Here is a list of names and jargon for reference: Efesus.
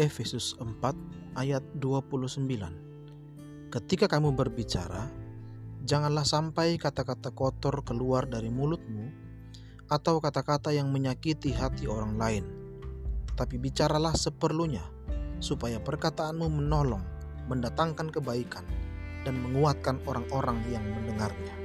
Efesus 4 ayat 29. Ketika kamu berbicara, janganlah sampai kata-kata kotor keluar dari mulutmu atau kata-kata yang menyakiti hati orang lain. Tetapi bicaralah seperlunya, supaya perkataanmu menolong, mendatangkan kebaikan, dan menguatkan orang-orang yang mendengarnya.